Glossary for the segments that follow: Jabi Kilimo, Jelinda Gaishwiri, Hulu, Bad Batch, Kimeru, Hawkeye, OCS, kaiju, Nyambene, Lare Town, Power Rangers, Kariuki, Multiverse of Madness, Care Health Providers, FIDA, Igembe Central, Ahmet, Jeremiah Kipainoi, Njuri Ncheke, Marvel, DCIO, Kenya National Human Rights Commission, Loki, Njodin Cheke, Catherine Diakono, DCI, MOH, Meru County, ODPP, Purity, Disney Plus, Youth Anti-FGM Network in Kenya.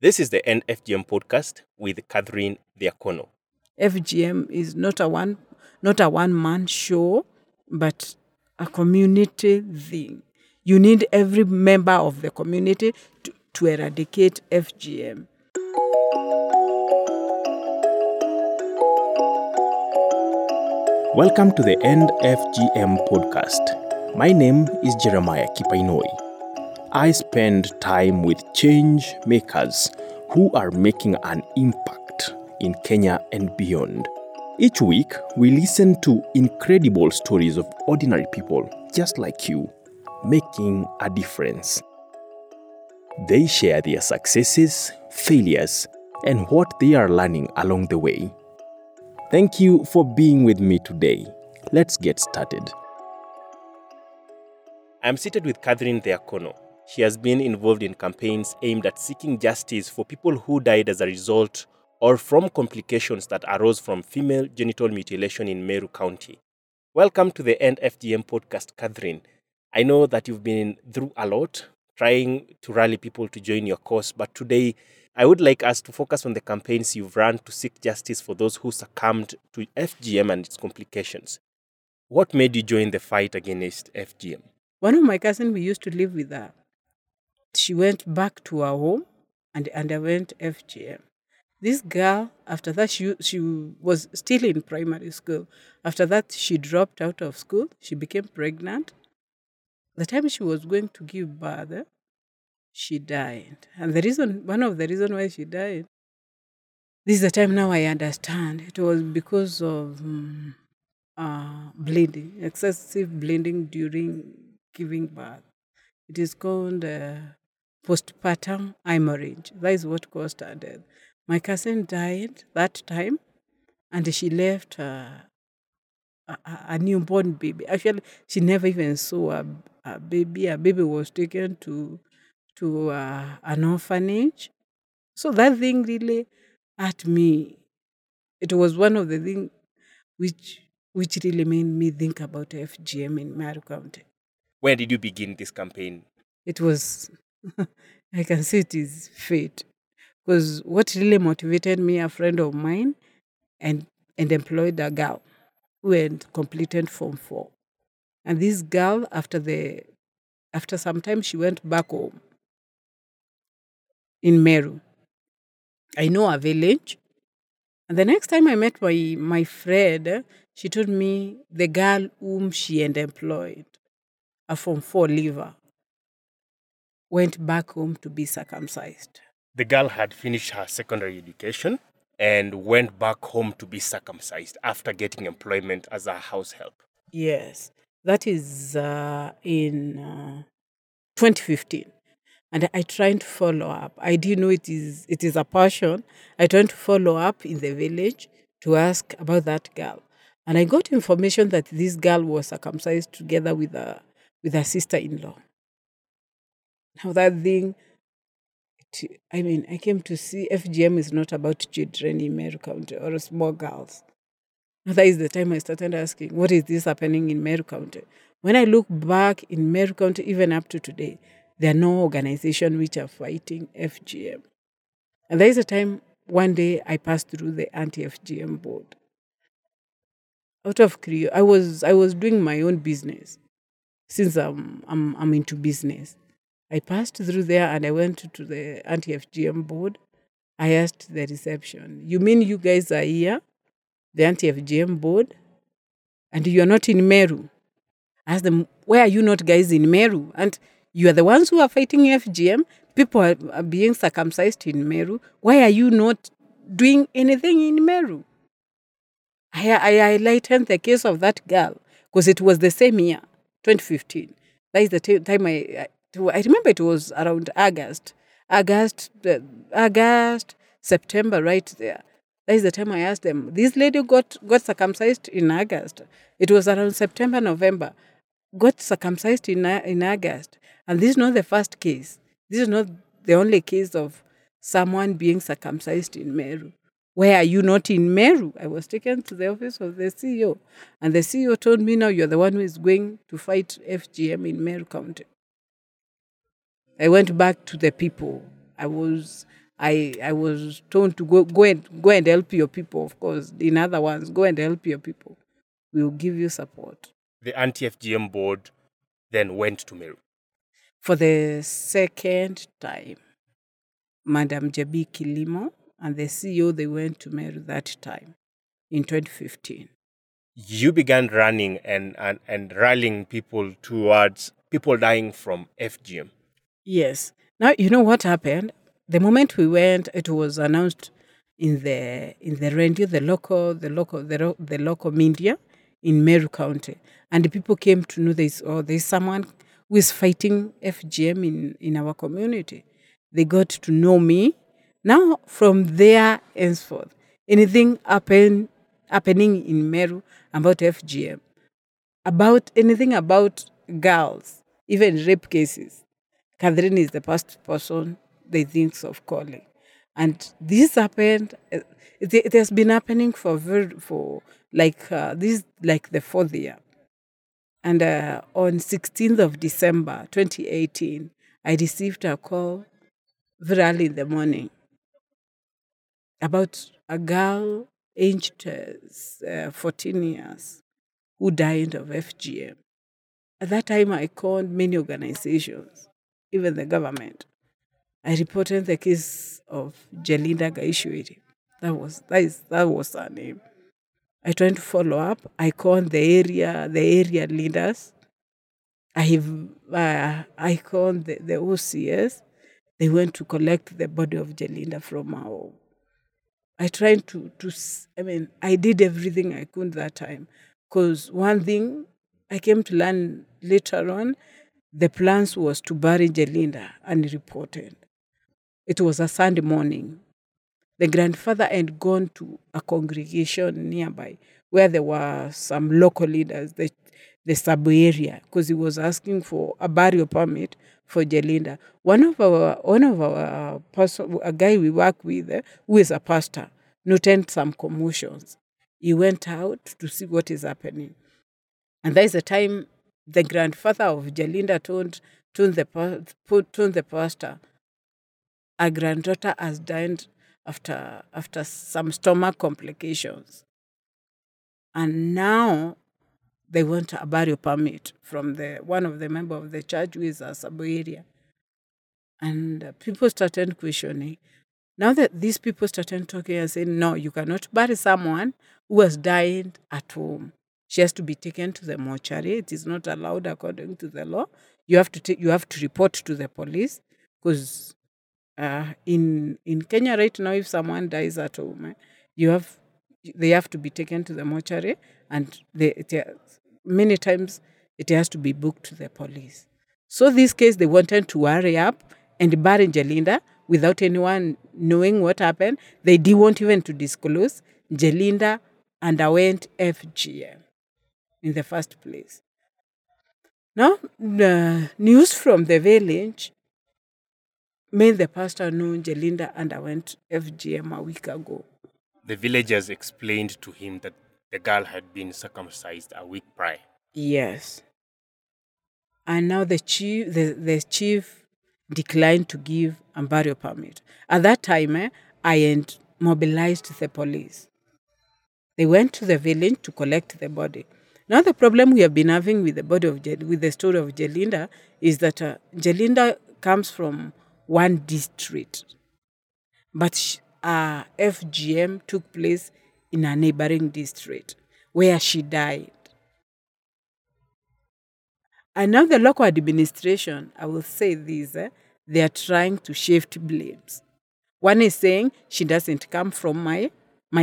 This is the End FGM podcast with Catherine Diakono. FGM is not a one-man show, but a community thing. You need every member of the community to eradicate FGM. Welcome to the End FGM podcast. My name is Jeremiah Kipainoi. I spend time with change makers who are making an impact in Kenya and beyond. Each week, we listen to incredible stories of ordinary people just like you, making a difference. They share their successes, failures, and what they are learning along the way. Thank you for being with me today. Let's get started. I'm seated with Catherine Diakono. She has been involved in campaigns aimed at seeking justice for people who died as a result or from complications that arose from female genital mutilation in Meru County. Welcome to the End FGM podcast, Catherine. I know that you've been through a lot, trying to rally people to join your cause, but today I would like us to focus on the campaigns you've run to seek justice for those who succumbed to FGM and its complications. What made you join the fight against FGM? One of my cousins, we used to live with her. She went back to her home and underwent FGM. This girl, after that, she was still in primary school. After that, she dropped out of school. She became pregnant. The time she was going to give birth, she died. And one of the reasons why she died, this is the time now I understand, it was because of bleeding, excessive bleeding during giving birth. It is called postpartum hemorrhage. That is what caused her death. My cousin died that time, and she left a newborn baby. Actually, she never even saw a baby. A baby was taken to an orphanage. So that thing really hurt me. It was one of the things which really made me think about FGM in Meru County. Where did you begin this campaign? It was, I can say it is fate. Because what really motivated me, a friend of mine, and employed a girl who had completed Form 4. And this girl, after some time, she went back home in Meru. I know a village. And the next time I met my friend, she told me the girl whom she had employed, a Form 4 leaver, went back home to be circumcised. The girl had finished her secondary education and went back home to be circumcised after getting employment as a house help. Yes, that is in 2015. And I tried to follow up. I didn't know it is a passion. I tried to follow up in the village to ask about that girl. And I got information that this girl was circumcised together with her sister-in-law. Now that thing, I came to see FGM is not about children in Meru County or small girls. Now that is the time I started asking, what is this happening in Meru County? When I look back in Meru County, even up to today, there are no organizations which are fighting FGM. And there is a time, one day, I passed through the anti-FGM board. Out of curiosity, I was doing my own business. Since I'm into business, I passed through there and I went to the anti-FGM board. I asked the reception, "You mean you guys are here, the anti-FGM board, and you are not in Meru?" I asked them, "Why are you not guys in Meru? And you are the ones who are fighting FGM. People are being circumcised in Meru. Why are you not doing anything in Meru?" I highlighted the case of that girl because it was the same year, 2015. That is the time I remember it was around August, September, right there. That is the time I asked them, this lady got circumcised in August. It was around September, November. Got circumcised in August. And this is not the first case. This is not the only case of someone being circumcised in Meru. Why are you not in Meru? I was taken to the office of the CEO. And the CEO told me, now you're the one who is going to fight FGM in Meru County. I went back to the people. I was I was told to go and help your people. Of course, in other ones, go and help your people. We'll give you support. The anti-FGM board then went to Meru. For the second time, Madam Jabi Kilimo and the CEO, they went to Meru that time in 2015. You began running and rallying people towards people dying from FGM. Yes. Now, you know what happened? The moment we went, it was announced in the radio, the local media in Meru County, and the people came to know there's someone who is fighting FGM in our community. They got to know me. Now, from there henceforth, anything happening in Meru about FGM, about anything about girls, even rape cases, Catherine is the first person they think of calling. And this happened. It has been happening for the fourth year. And on 16th of December 2018, I received a call very early in the morning about a girl aged 14 years who died of FGM. At that time, I called many organizations, even the government. I reported the case of Jelinda Gaishwiri. That was her name. I tried to follow up. I called the area leaders. I called the OCS. They went to collect the body of Jelinda from her home. I tried to I did everything I could that time. Because one thing I came to learn later on, the plans was to bury Jelinda and reported. It was a Sunday morning. The grandfather had gone to a congregation nearby where there were some local leaders, the sub-area, because he was asking for a burial permit for Jelinda. One of our person, a guy we work with, who is a pastor, noted some commotions. He went out to see what is happening. And that is the time the grandfather of Jelinda told the pastor, "Our granddaughter has died after some stomach complications. And now they want a burial permit from one of the members of the church who is a sub-area." And people started questioning. Now that these people started talking and saying, "No, you cannot bury someone who has died at home. She has to be taken to the mortuary. It is not allowed according to the law. You have to report to the police." Because in Kenya right now, if someone dies at home, they have to be taken to the mortuary, and many times it has to be booked to the police. So this case, they wanted to hurry up and bury Jelinda without anyone knowing what happened. They didn't want even to disclose Jelinda underwent FGM in the first place. Now, the news from the village made the pastor know Jelinda underwent FGM a week ago. The villagers explained to him that the girl had been circumcised a week prior. Yes. And now the chief declined to give a burial permit. At that time, I mobilized the police. They went to the village to collect the body. Now the problem we have been having with the story of Jelinda is that Jelinda comes from one district, but FGM took place in a neighboring district where she died. And now the local administration, I will say this, they are trying to shift blames. One is saying she doesn't come from my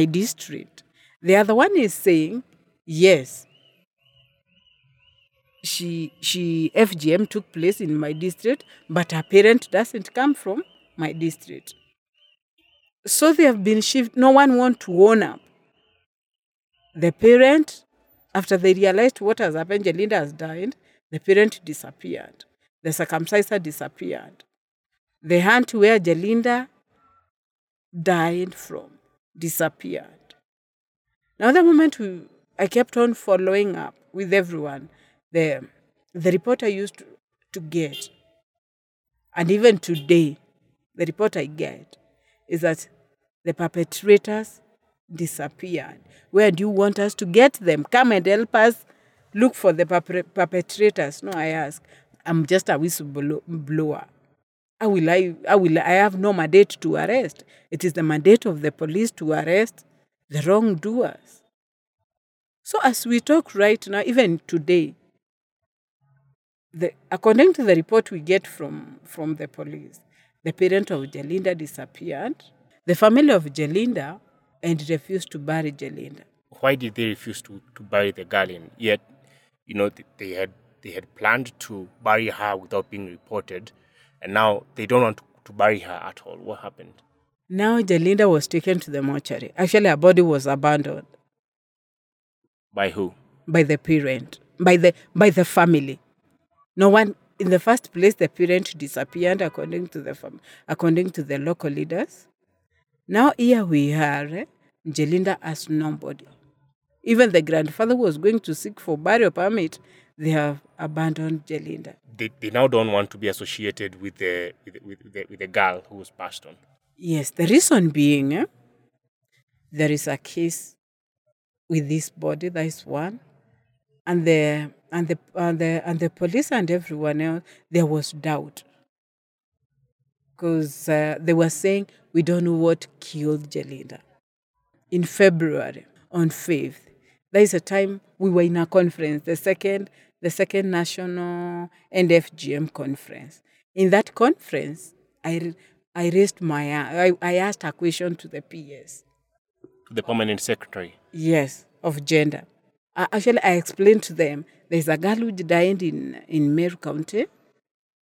district. The other one is saying, yes, she FGM took place in my district, but her parent doesn't come from my district. So they have been shifted. No one wants to own up. The parent, after they realized what has happened, Jelinda has died, the parent disappeared. The circumciser disappeared. The hunt where Jelinda died from disappeared. Now, the moment I kept on following up with everyone, the reporter used to get, and even today, the report I get is that the perpetrators disappeared. Where do you want us to get them? Come and help us look for the perpetrators. No, I ask. I'm just a whistleblower. I have no mandate to arrest. It is the mandate of the police to arrest the wrongdoers. So as we talk right now, even today, according to the report we get from the police, the parent of Jelinda disappeared. The family of Jelinda and refused to bury Jelinda. Why did they refuse to bury the girl? And yet, they had planned to bury her without being reported, and now they don't want to bury her at all. What happened? Now Jelinda was taken to the mortuary. Actually, her body was abandoned. By who? By the parent. By the family. No one. In the first place, the parent disappeared, according to the local leaders. Now here we are, Jelinda has nobody. Even the grandfather was going to seek for burial permit. They have abandoned Jelinda. They now don't want to be associated with the girl who was passed on. Yes, the reason being, there is a case with this body. That is one, and the police and everyone else. There was doubt. Because they were saying, we don't know what killed Jelinda. In February, on 5th, there is a time we were in a conference, the second National NFGM Conference. In that conference, I raised I asked a question to the PS. The Permanent Secretary? Yes, of Gender. Actually, I explained to them, there's a girl who died in Meru County,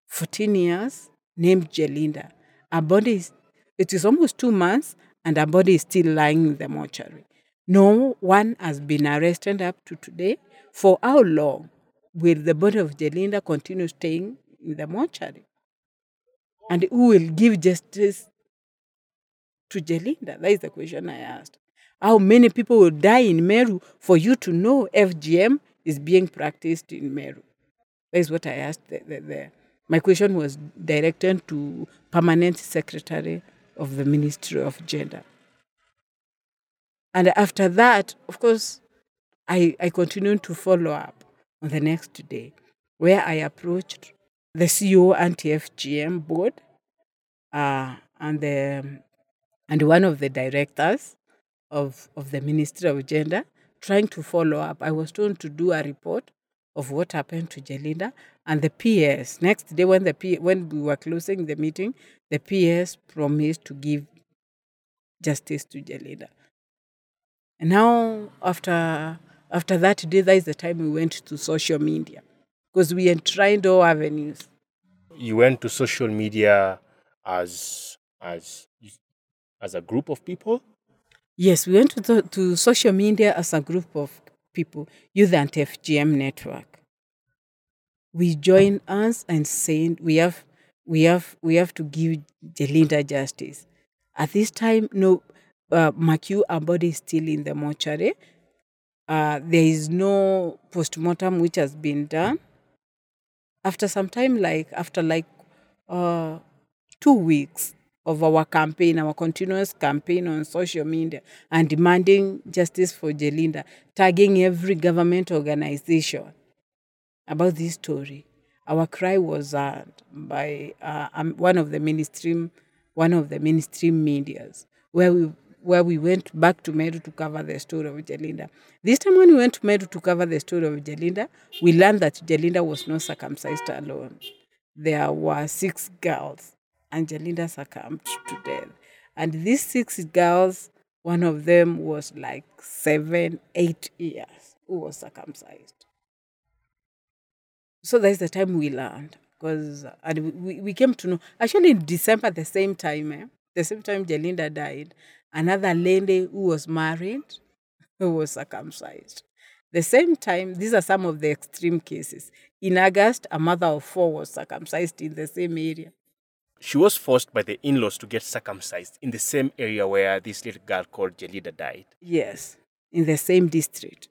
14 years, named Jelinda. Her body it is almost 2 months, and her body is still lying in the mortuary. No one has been arrested up to today. For how long will the body of Jelinda continue staying in the mortuary? And who will give justice to Jelinda? That is the question I asked. How many people will die in Meru for you to know FGM is being practiced in Meru? That is what I asked there. My question was directed to Permanent Secretary of the Ministry of Gender. And after that, of course, I continued to follow up on the next day, where I approached the CEO Anti-FGM board and one of the directors of the Ministry of Gender, trying to follow up. I was told to do a report of what happened to Jelinda, and the PS. Next day, when we were closing the meeting, the PS promised to give justice to Jelinda. And now, after that day, that is the time we went to social media, because we enshrined all avenues. You went to social media as a group of people? Yes, we went to social media as a group of people, Youth Anti-FGM Network. We join us and saying we have to give Jelinda justice. At this time, our body is still in the mortuary. There is no postmortem which has been done. After some time, 2 weeks of our continuous campaign on social media and demanding justice for Jelinda, tagging every government organization about this story. Our cry was heard by one of the ministry medias, where we went back to Meru to cover the story of Jelinda. This time when we went to Meru to cover the story of Jelinda, we learned that Jelinda was not circumcised alone. There were 6 girls. And Jelinda succumbed to death. And these 6 girls, one of them was 7-8 years, who was circumcised. So that's the time we learned. And we came to know, actually in December, the same time Jelinda died, another lady who was married, who was circumcised. The same time, these are some of the extreme cases. In August, a mother of 4 was circumcised in the same area. She was forced by the in-laws to get circumcised in the same area where this little girl called Jelinda died. Yes, in the same district.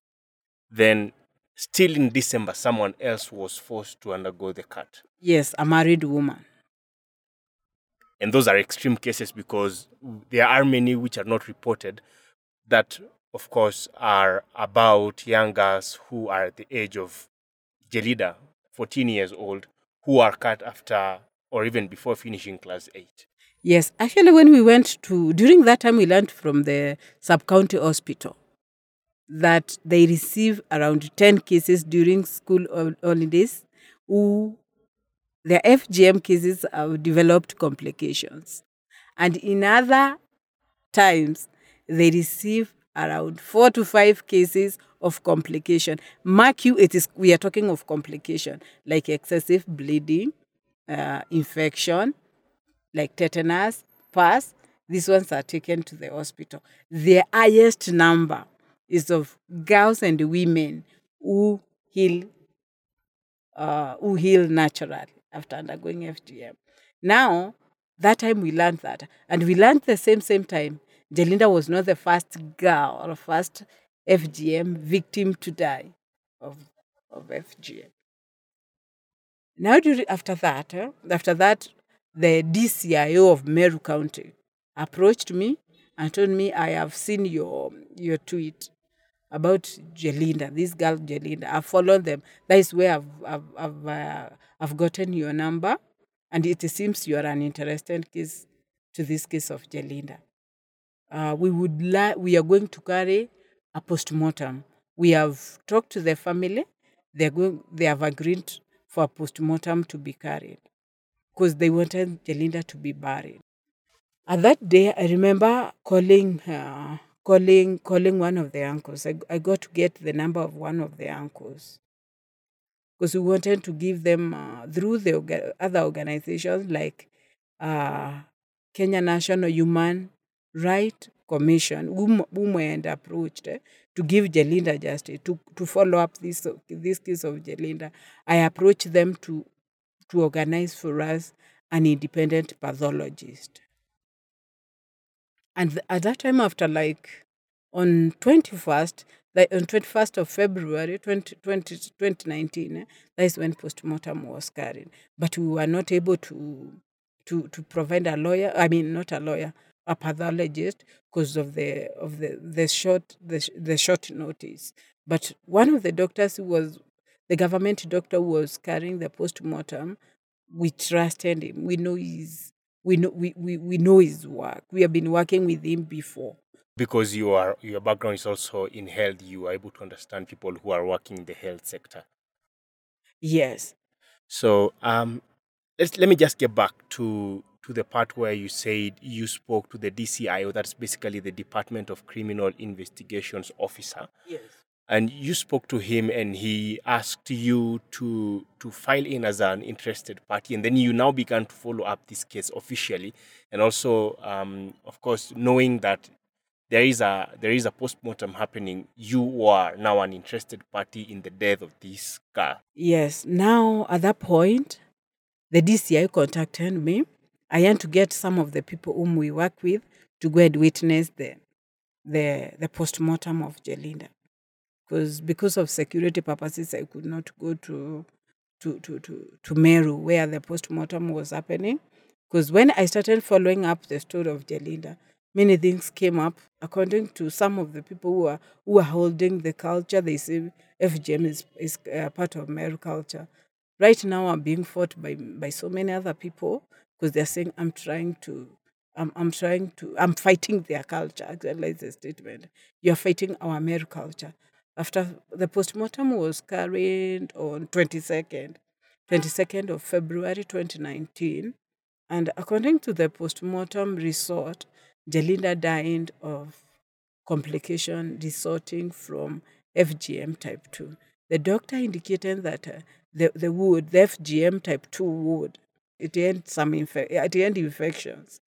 Then, still in December, someone else was forced to undergo the cut. Yes, a married woman. and those are extreme cases because there are many which are not reported that, of course, are about young girls who are at the age of Jelinda, 14 years old, who are cut after or even before finishing class 8. Yes, actually when we went to, during that time we learned from the sub-county hospital that they receive around 10 cases during school holidays who their FGM cases have developed complications. And in other times, they receive around 4 to 5 cases of complication. Mark you, we are talking of complication, like excessive bleeding, infection, like tetanus, pus. These ones are taken to the hospital. The highest number is of girls and women who heal naturally after undergoing FGM. Now, that time we learned that. And we learned the same time, Jelinda was not the first girl or first FGM victim to die of FGM. Now, after that, the DCIO of Meru County approached me and told me, I have seen your tweet about Jelinda, this girl Jelinda. I've followed them. That is where I've gotten your number. And it seems you are an interested case to this case of Jelinda. We are going to carry a post-mortem. We have talked to the family. They have agreed for a post-mortem to be carried because they wanted Jelinda to be buried. At that day, I remember calling one of the uncles. I got to get the number of one of the uncles because we wanted to give them through the other organizations like Kenya National Human Rights Commission, whom I had approached to give Jelinda justice, to follow up this case of Jelinda. I approached them to organize for us an independent pathologist. And at that time, after on 21st, on 21st of February 2019, that is when postmortem was carried. But we were not able to provide a pathologist because of the short notice. But one of the doctors who was the government doctor who was carrying the postmortem, we trusted him. We know his work. We have been working with him before. Because your background is also in health, you are able to understand people who are working in the health sector. Yes. So let me just get back to the part where you said you spoke to the DCIO. That's basically the Department of Criminal Investigations Officer. Yes. And you spoke to him and he asked you to file in as an interested party. And then you now began to follow up this case officially. And also, of course, knowing that there is a post-mortem happening, you are now an interested party in the death of this girl. Yes. Now, at that point, the DCI contacted me. I had to get some of the people whom we work with to go and witness the post-mortem of Jelinda. Because of security purposes, I could not go to Meru where the postmortem was happening. Because when I started following up the story of Jelinda, many things came up. According to some of the people who are holding the culture, they say FGM is part of Meru culture. Right now, I'm being fought by so many other people because they're saying I'm fighting their culture. Actually, that's the statement. You're fighting our Meru culture. After the postmortem was carried on 22nd of February 2019, and according to the postmortem result, Jelinda died of complication resulting from FGM type 2. The doctor indicated that the FGM type 2 wound, it had infections,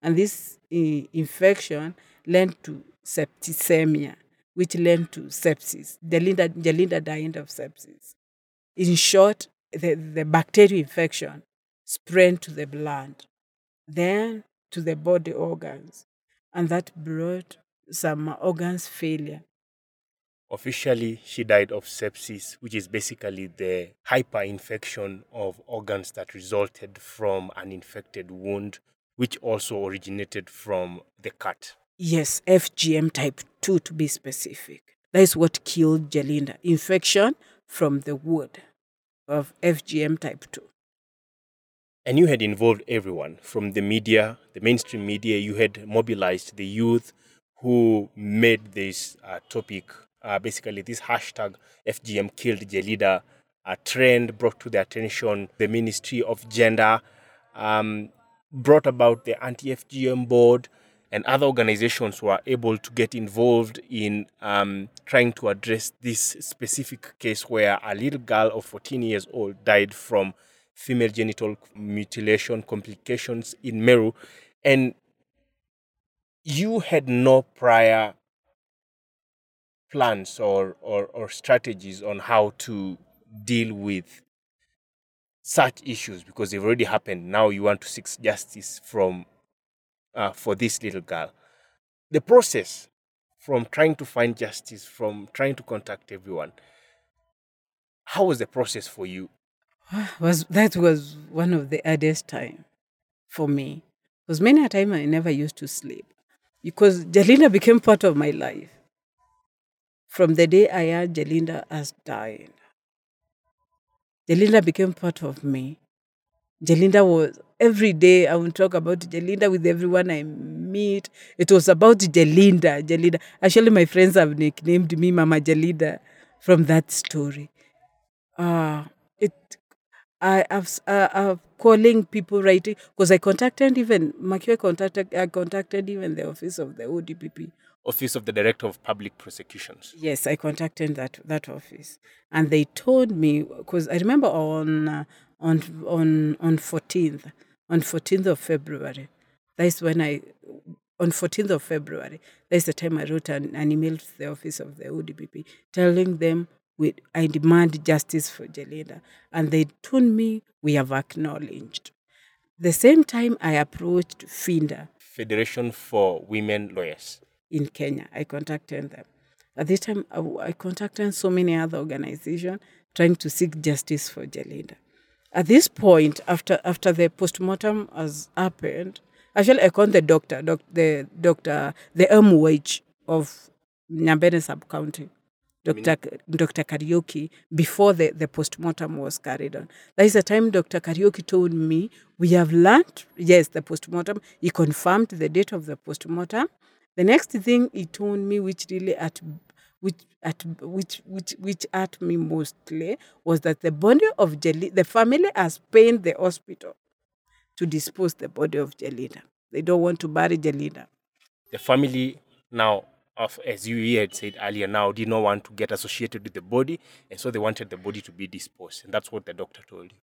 and this infection led to septicemia, which led to sepsis. Jelinda died of sepsis. In short, the bacterial infection spread to the blood, then to the body organs, and that brought some organs failure. Officially, she died of sepsis, which is basically the hyperinfection of organs that resulted from an infected wound which also originated from the cat. Yes, FGM type 2 to be specific. That is what killed Jelinda. Infection from the wound of FGM type 2. And you had involved everyone from the media, the mainstream media. You had mobilized the youth who made this topic, basically this hashtag FGM killed Jelinda, a trend brought to their attention. The Ministry of Gender brought about the Anti-FGM Board, and other organizations were able to get involved in trying to address this specific case where a little girl of 14 years old died from female genital mutilation complications in Meru, and you had no prior plans or strategies on how to deal with such issues because they've already happened. Now you want to seek justice for this little girl. The process from trying to find justice, from trying to contact everyone, how was the process for you? That was one of the hardest time for me. Because many a time I never used to sleep because Jelinda became part of my life. From the day I heard Jelinda has died, Jelinda became part of me. Jelinda was, every day I would talk about Jelinda with everyone I meet. It was about Jelinda, Jelinda. Actually, my friends have nicknamed me Mama Jelinda from that story. I'm calling people, writing, because I contacted even the office of the ODPP. Office of the Director of Public Prosecutions. Yes, I contacted that office. And they told me, because I remember on 14th of February, that's when that's the time I wrote an email to the office of the ODPP telling them, I demand justice for Jelinda. And they told me, we have acknowledged. The same time I approached FIDA. Federation for Women Lawyers. In Kenya. I contacted them. At this time, I contacted so many other organizations trying to seek justice for Jelinda. At this point, after the postmortem has happened, actually I called the doctor, the MOH of Nyambene sub-county. Dr. Kariuki, before the postmortem was carried on. That is the time Dr. Kariuki told me, we have learned, yes, the postmortem. He confirmed the date of the postmortem. The next thing he told me, which hurt me mostly, was that the body of Jelinda, the family has paid the hospital to dispose the body of Jelinda. They don't want to bury Jelinda. The family now, as you had said earlier, now did not want to get associated with the body, and so they wanted the body to be disposed. And that's what the doctor told you.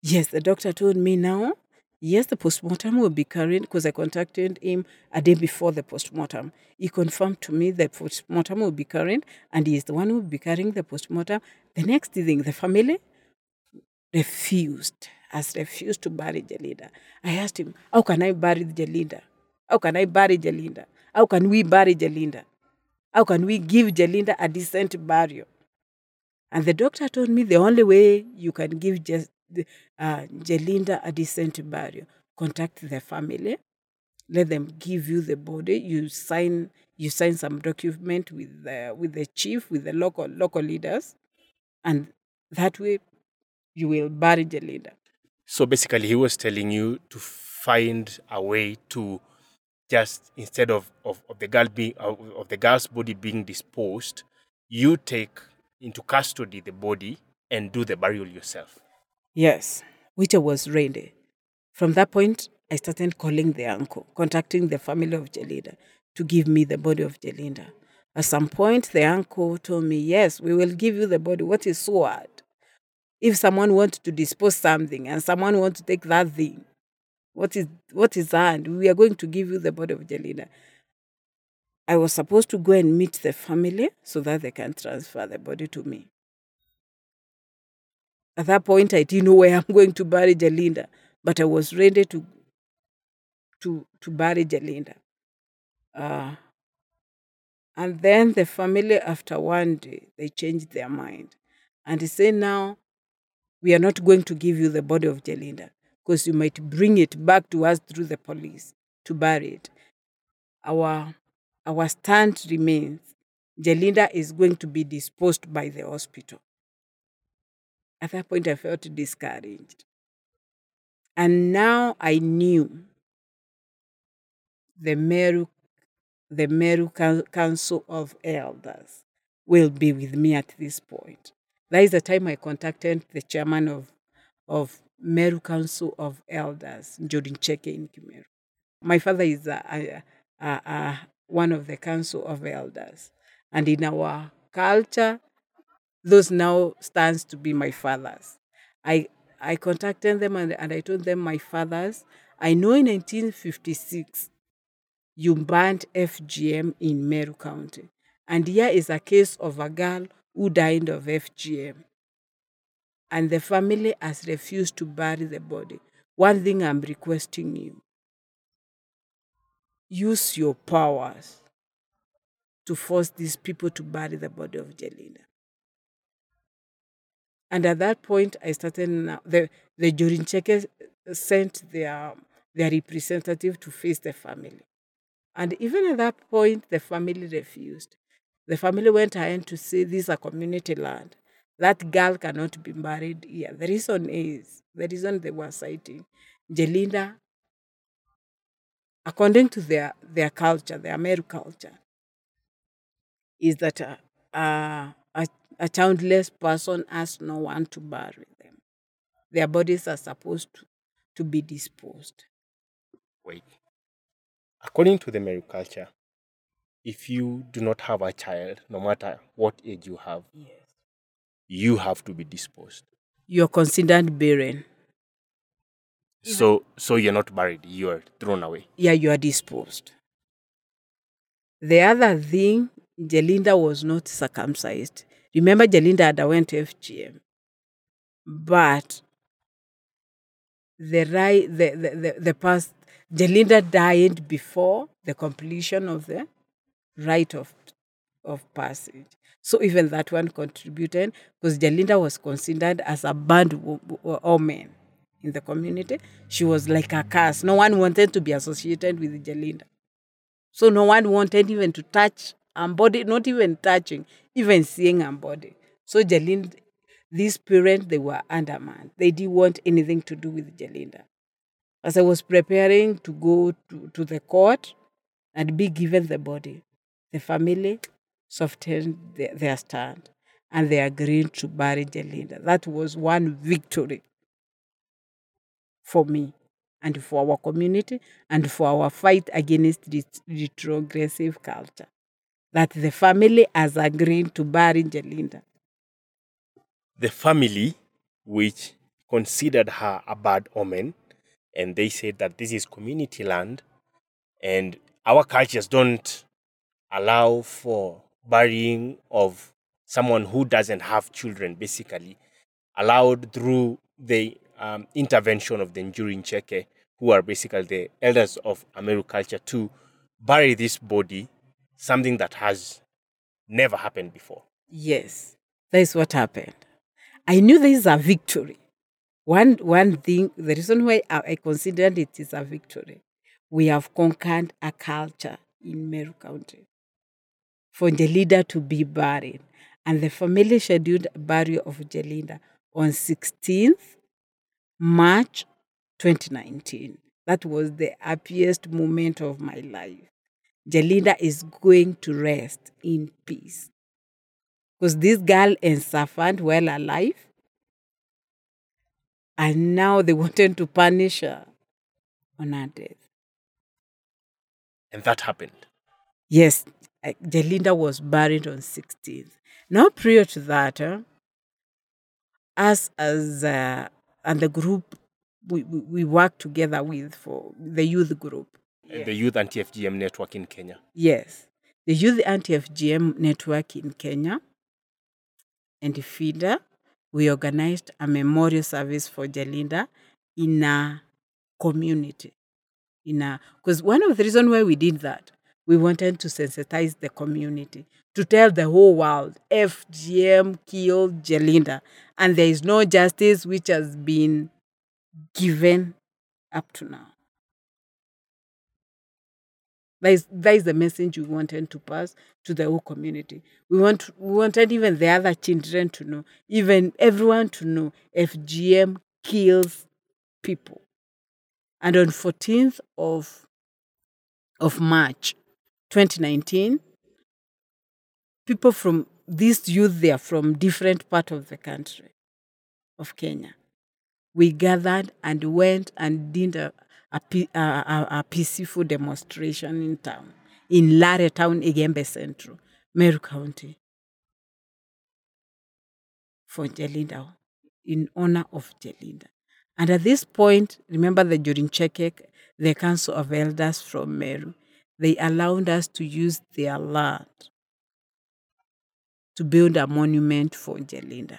Yes, the doctor told me now, yes, the postmortem will be carried, because I contacted him a day before the postmortem. He confirmed to me the postmortem will be carried, and he is the one who will be carrying the postmortem. The next thing, the family has refused to bury Jelinda. I asked him, how can I bury Jelinda? How can we bury Jelinda? How can we give Jelinda a decent burial? And the doctor told me the only way you can give Jelinda a decent burial, contact the family, let them give you the body. You sign some document with the chief, with the local leaders, and that way you will bury Jelinda. So basically, he was telling you to find a way to, just instead of the girl's body being disposed, you take into custody the body and do the burial yourself. Yes, which I was ready. From that point, I started calling the uncle, contacting the family of Jelinda to give me the body of Jelinda. At some point, the uncle told me, yes, we will give you the body. What is so hard? If someone wants to dispose something and someone wants to take that thing, what is that? We are going to give you the body of Jelinda. I was supposed to go and meet the family so that they can transfer the body to me. At that point, I didn't know where I'm going to bury Jelinda, but I was ready to bury Jelinda. And then the family, after one day, they changed their mind. And they say, now, we are not going to give you the body of Jelinda. because you might bring it back to us through the police to bury it. Our stand remains. Jelinda is going to be disposed by the hospital. At that point, I felt discouraged. And now I knew the Meru Council of Elders will be with me at this point. That is the time I contacted the chairman of Meru Council of Elders, Njodin Cheke in Kimeru. My father is one of the Council of Elders. And in our culture, those now stands to be my fathers. I contacted them and I told them, my fathers, I know in 1956, you banned FGM in Meru County. And here is a case of a girl who died of FGM. And the family has refused to bury the body. One thing I'm requesting you, use your powers to force these people to bury the body of Jelinda. And at that point, I started, the Njodin Cheke sent their representative to face the family. And even at that point, the family refused. The family went ahead to say, this is a community land. That girl cannot be buried here. The reason they were citing, Jelinda, according to their culture, their Meru culture, is that a childless person has no one to bury them. Their bodies are supposed to be disposed. Wait. According to the Meru culture, if you do not have a child, no matter what age you have, yes, you have to be disposed. You're considered barren. So you're not buried, you are thrown away. Yeah, you are disposed. The other thing, Jelinda was not circumcised. Remember, Jelinda underwent FGM. But the past, Jelinda died before the completion of the rite of passage. So even that one contributed, because Jelinda was considered as a bad woman in the community. She was like a curse. No one wanted to be associated with Jelinda. So no one wanted even to touch her body, not even touching, even seeing her body. So Jelinda, these parents, they were undermined. They didn't want anything to do with Jelinda. As I was preparing to go to the court and be given the body, the family softened their stand and they agreed to bury Jelinda. That was one victory for me and for our community and for our fight against retrogressive culture, that the family has agreed to bury Jelinda. The family, which considered her a bad omen, and they said that this is community land and our cultures don't allow for burying of someone who doesn't have children, basically, allowed through the intervention of the Njuri Ncheke, who are basically the elders of Meru culture, to bury this body, something that has never happened before. Yes, that is what happened. I knew this is a victory. One thing, the reason why I considered it is a victory, we have conquered a culture in Meru County for Jelinda to be buried. And the family scheduled a burial of Jelinda on 16th March 2019. That was the happiest moment of my life. Jelinda is going to rest in peace. Because this girl suffered while alive, and now they wanted to punish her on her death. And that happened? Yes. Jelinda was buried on 16th. Now, prior to that, us and the group we worked together with, for the youth group. Yes. The Youth Anti-FGM Network in Kenya. Yes. The Youth Anti-FGM Network in Kenya and FIDA. We organized a memorial service for Jelinda in a community. Because one of the reasons why we did that, we wanted to sensitize the community, to tell the whole world, FGM killed Jelinda, and there is no justice which has been given up to now. That is the message we wanted to pass to the whole community. We wanted even the other children to know, even everyone to know, FGM kills people. And on 14th of March 2019, people from these youth, they are from different parts of the country, of Kenya. We gathered and went and did a peaceful demonstration in town, in Lare Town, Igembe Central, Meru County, for Jelinda, in honor of Jelinda. And at this point, remember the Njodin Cheke, the Council of Elders from Meru, they allowed us to use their land to build a monument for Jelinda,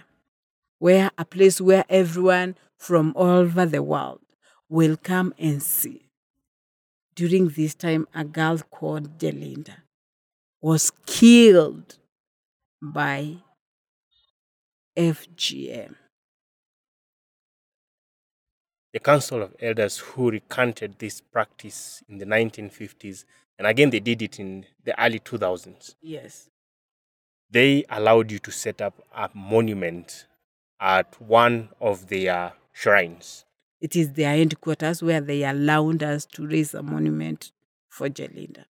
where a place where everyone from all over the world will come and see. During this time, a girl called Jelinda was killed by FGM. The Council of Elders who recanted this practice in the 1950s, and again they did it in the early 2000s. Yes. They allowed you to set up a monument at one of their shrines. It is their headquarters where they allowed us to raise a monument for Jelinda.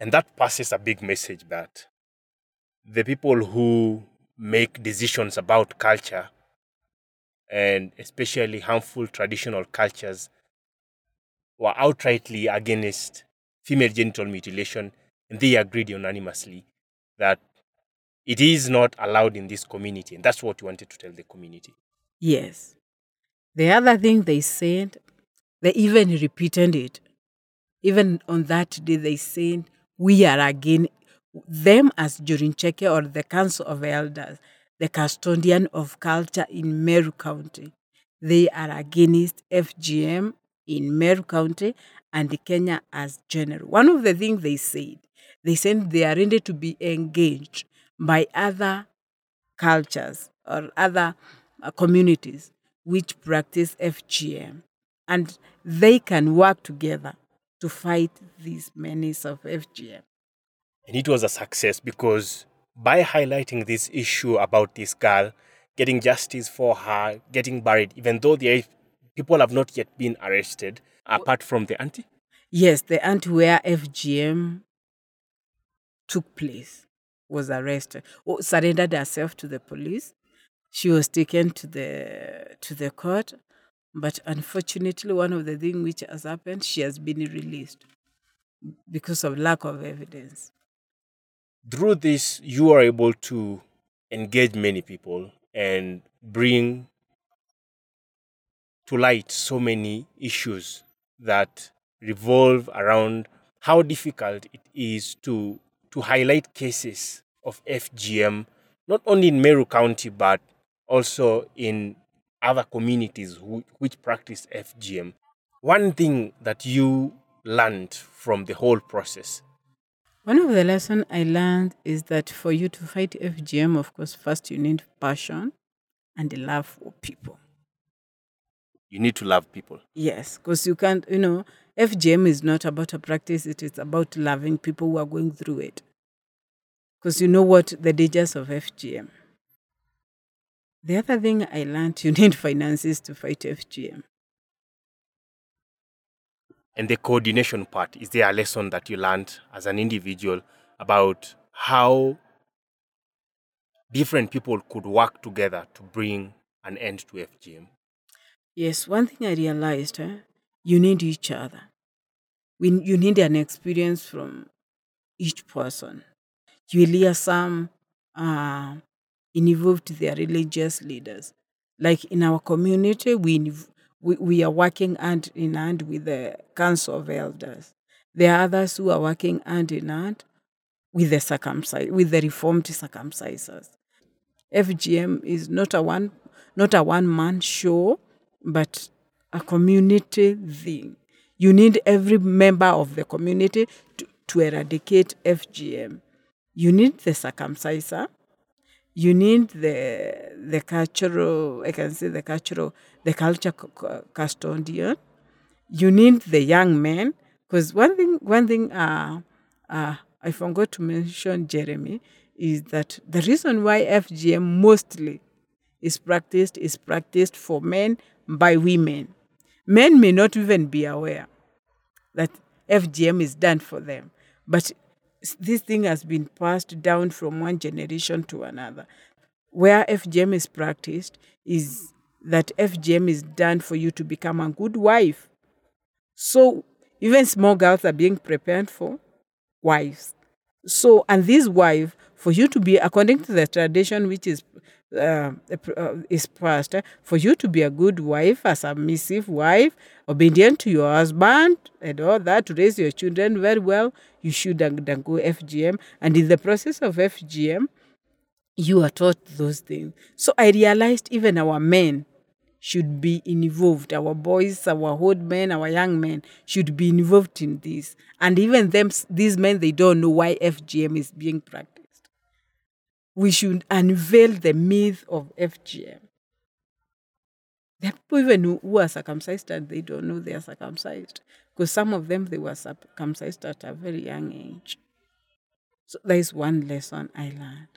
And that passes a big message that the people who make decisions about culture, and especially harmful traditional cultures, were outrightly against female genital mutilation, and they agreed unanimously that it is not allowed in this community, and that's what we wanted to tell the community. Yes. The other thing they said, they even repeated it. Even on that day, they said, we are again, them as Njodin Cheke or the Council of Elders, the custodian of culture in Meru County, they are against FGM in Meru County and Kenya as general. One of the things they said they are ready to be engaged by other cultures or other communities which practice FGM, and they can work together to fight these menace of FGM. And it was a success because by highlighting this issue about this girl, getting justice for her, getting buried, even though the people have not yet been arrested, apart from the auntie? Yes, the auntie where FGM took place was arrested, surrendered herself to the police. She was taken to the court, but unfortunately, one of the things which has happened, she has been released because of lack of evidence. Through this, you are able to engage many people and bring to light so many issues that revolve around how difficult it is to highlight cases of FGM, not only in Meru County, but also in other communities which practice FGM. One thing that you learned from the whole process? One of the lessons I learned is that for you to fight FGM, of course, first you need passion and love for people. You need to love people. Yes, because you can't, FGM is not about a practice, it is about loving people who are going through it. Because you know what the dangers of FGM. The other thing I learned, you need finances to fight FGM. And the coordination part, is there a lesson that you learned as an individual about how different people could work together to bring an end to FGM? Yes, one thing I realized, you need each other. You need an experience from each person. You will hear some involved their religious leaders. Like in our community, we are working hand in hand with the Council of Elders. There are others who are working hand in hand with the reformed circumcisers. FGM is not a one-man show, but a community thing. You need every member of the community to eradicate FGM. You need the circumciser. you need the cultural, I can say the culture custodian. You need the young men, because one thing I forgot to mention, Jeremy, is that the reason why FGM mostly is practiced for men by women. Men may not even be aware that FGM is done for them, but this thing has been passed down from one generation to another. Where FGM is practiced is that FGM is done for you to become a good wife. So even small girls are being prepared for wives. So, and this wife, for you to be, according to the tradition which is passed, for you to be a good wife, a submissive wife, obedient to your husband, and all that, to raise your children very well, you should undergo FGM. And in the process of FGM, you are taught those things. So I realized even our men should be involved. Our boys, our old men, our young men should be involved in this. And even them, these men, they don't know why FGM is being practiced. We should unveil the myth of FGM. There are people even who are circumcised and they don't know they are circumcised, because some of them, they were circumcised at a very young age. So that is one lesson I learned.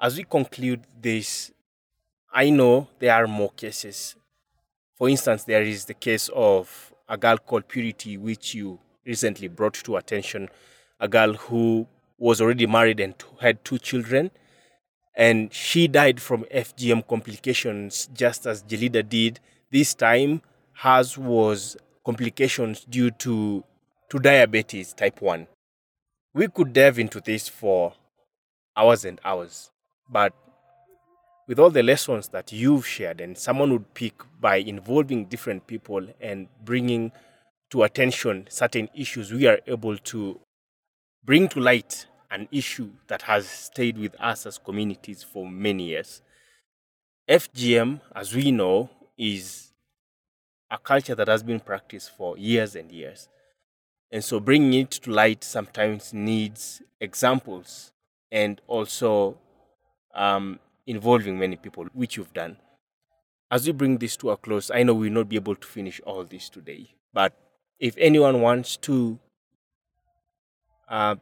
As we conclude this, I know there are more cases. For instance, there is the case of a girl called Purity, which you recently brought to attention, a girl who was already married and had 2 children, and she died from FGM complications, just as Jelinda did. This time, hers was complications due to diabetes type 1. We could dive into this for hours and hours, but with all the lessons that you've shared, and someone would pick by involving different people and bringing to attention certain issues, we are able to bring to light an issue that has stayed with us as communities for many years. FGM, as we know, is a culture that has been practiced for years and years. And so bringing it to light sometimes needs examples and also involving many people, which you've done. As we bring this to a close, I know we'll not be able to finish all this today, but if anyone wants to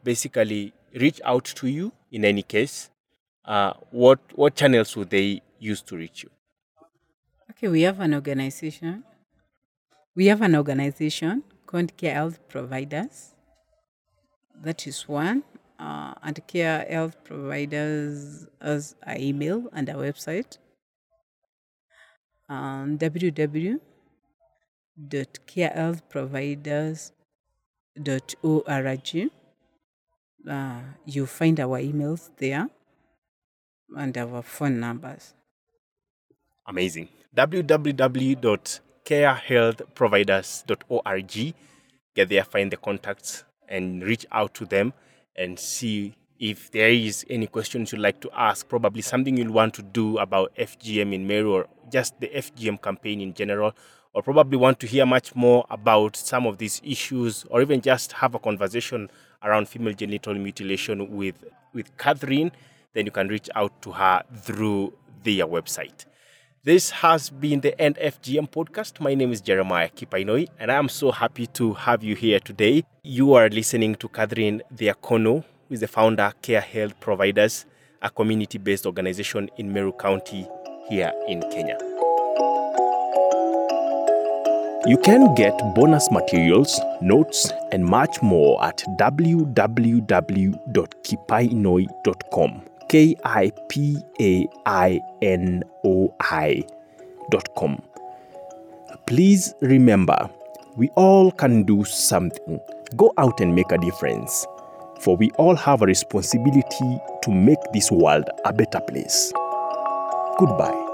basically reach out to you, in any case, what channels would they use to reach you? Okay, we have an organization. Called Care Health Providers. That is one. And Care Health Providers as our email and our website, www.carehealthproviders.org. You find our emails there and our phone numbers. Amazing. www.carehealthproviders.org. Get there, find the contacts and reach out to them, and see if there is any questions you'd like to ask, probably something you'll want to do about FGM in Meru, or just the FGM campaign in general, or probably want to hear much more about some of these issues, or even just have a conversation around female genital mutilation with Catherine, then you can reach out to her through their website. This has been the End FGM podcast. My name is Jeremiah Kipainoi, and I am so happy to have you here today. You are listening to Catherine Diakono, who is the founder of Care Health Providers, a community-based organization in Meru County here in Kenya. You can get bonus materials, notes, and much more at www.kipainoi.com. KIPAINOI.com. Please remember, we all can do something. Go out and make a difference, for we all have a responsibility to make this world a better place. Goodbye.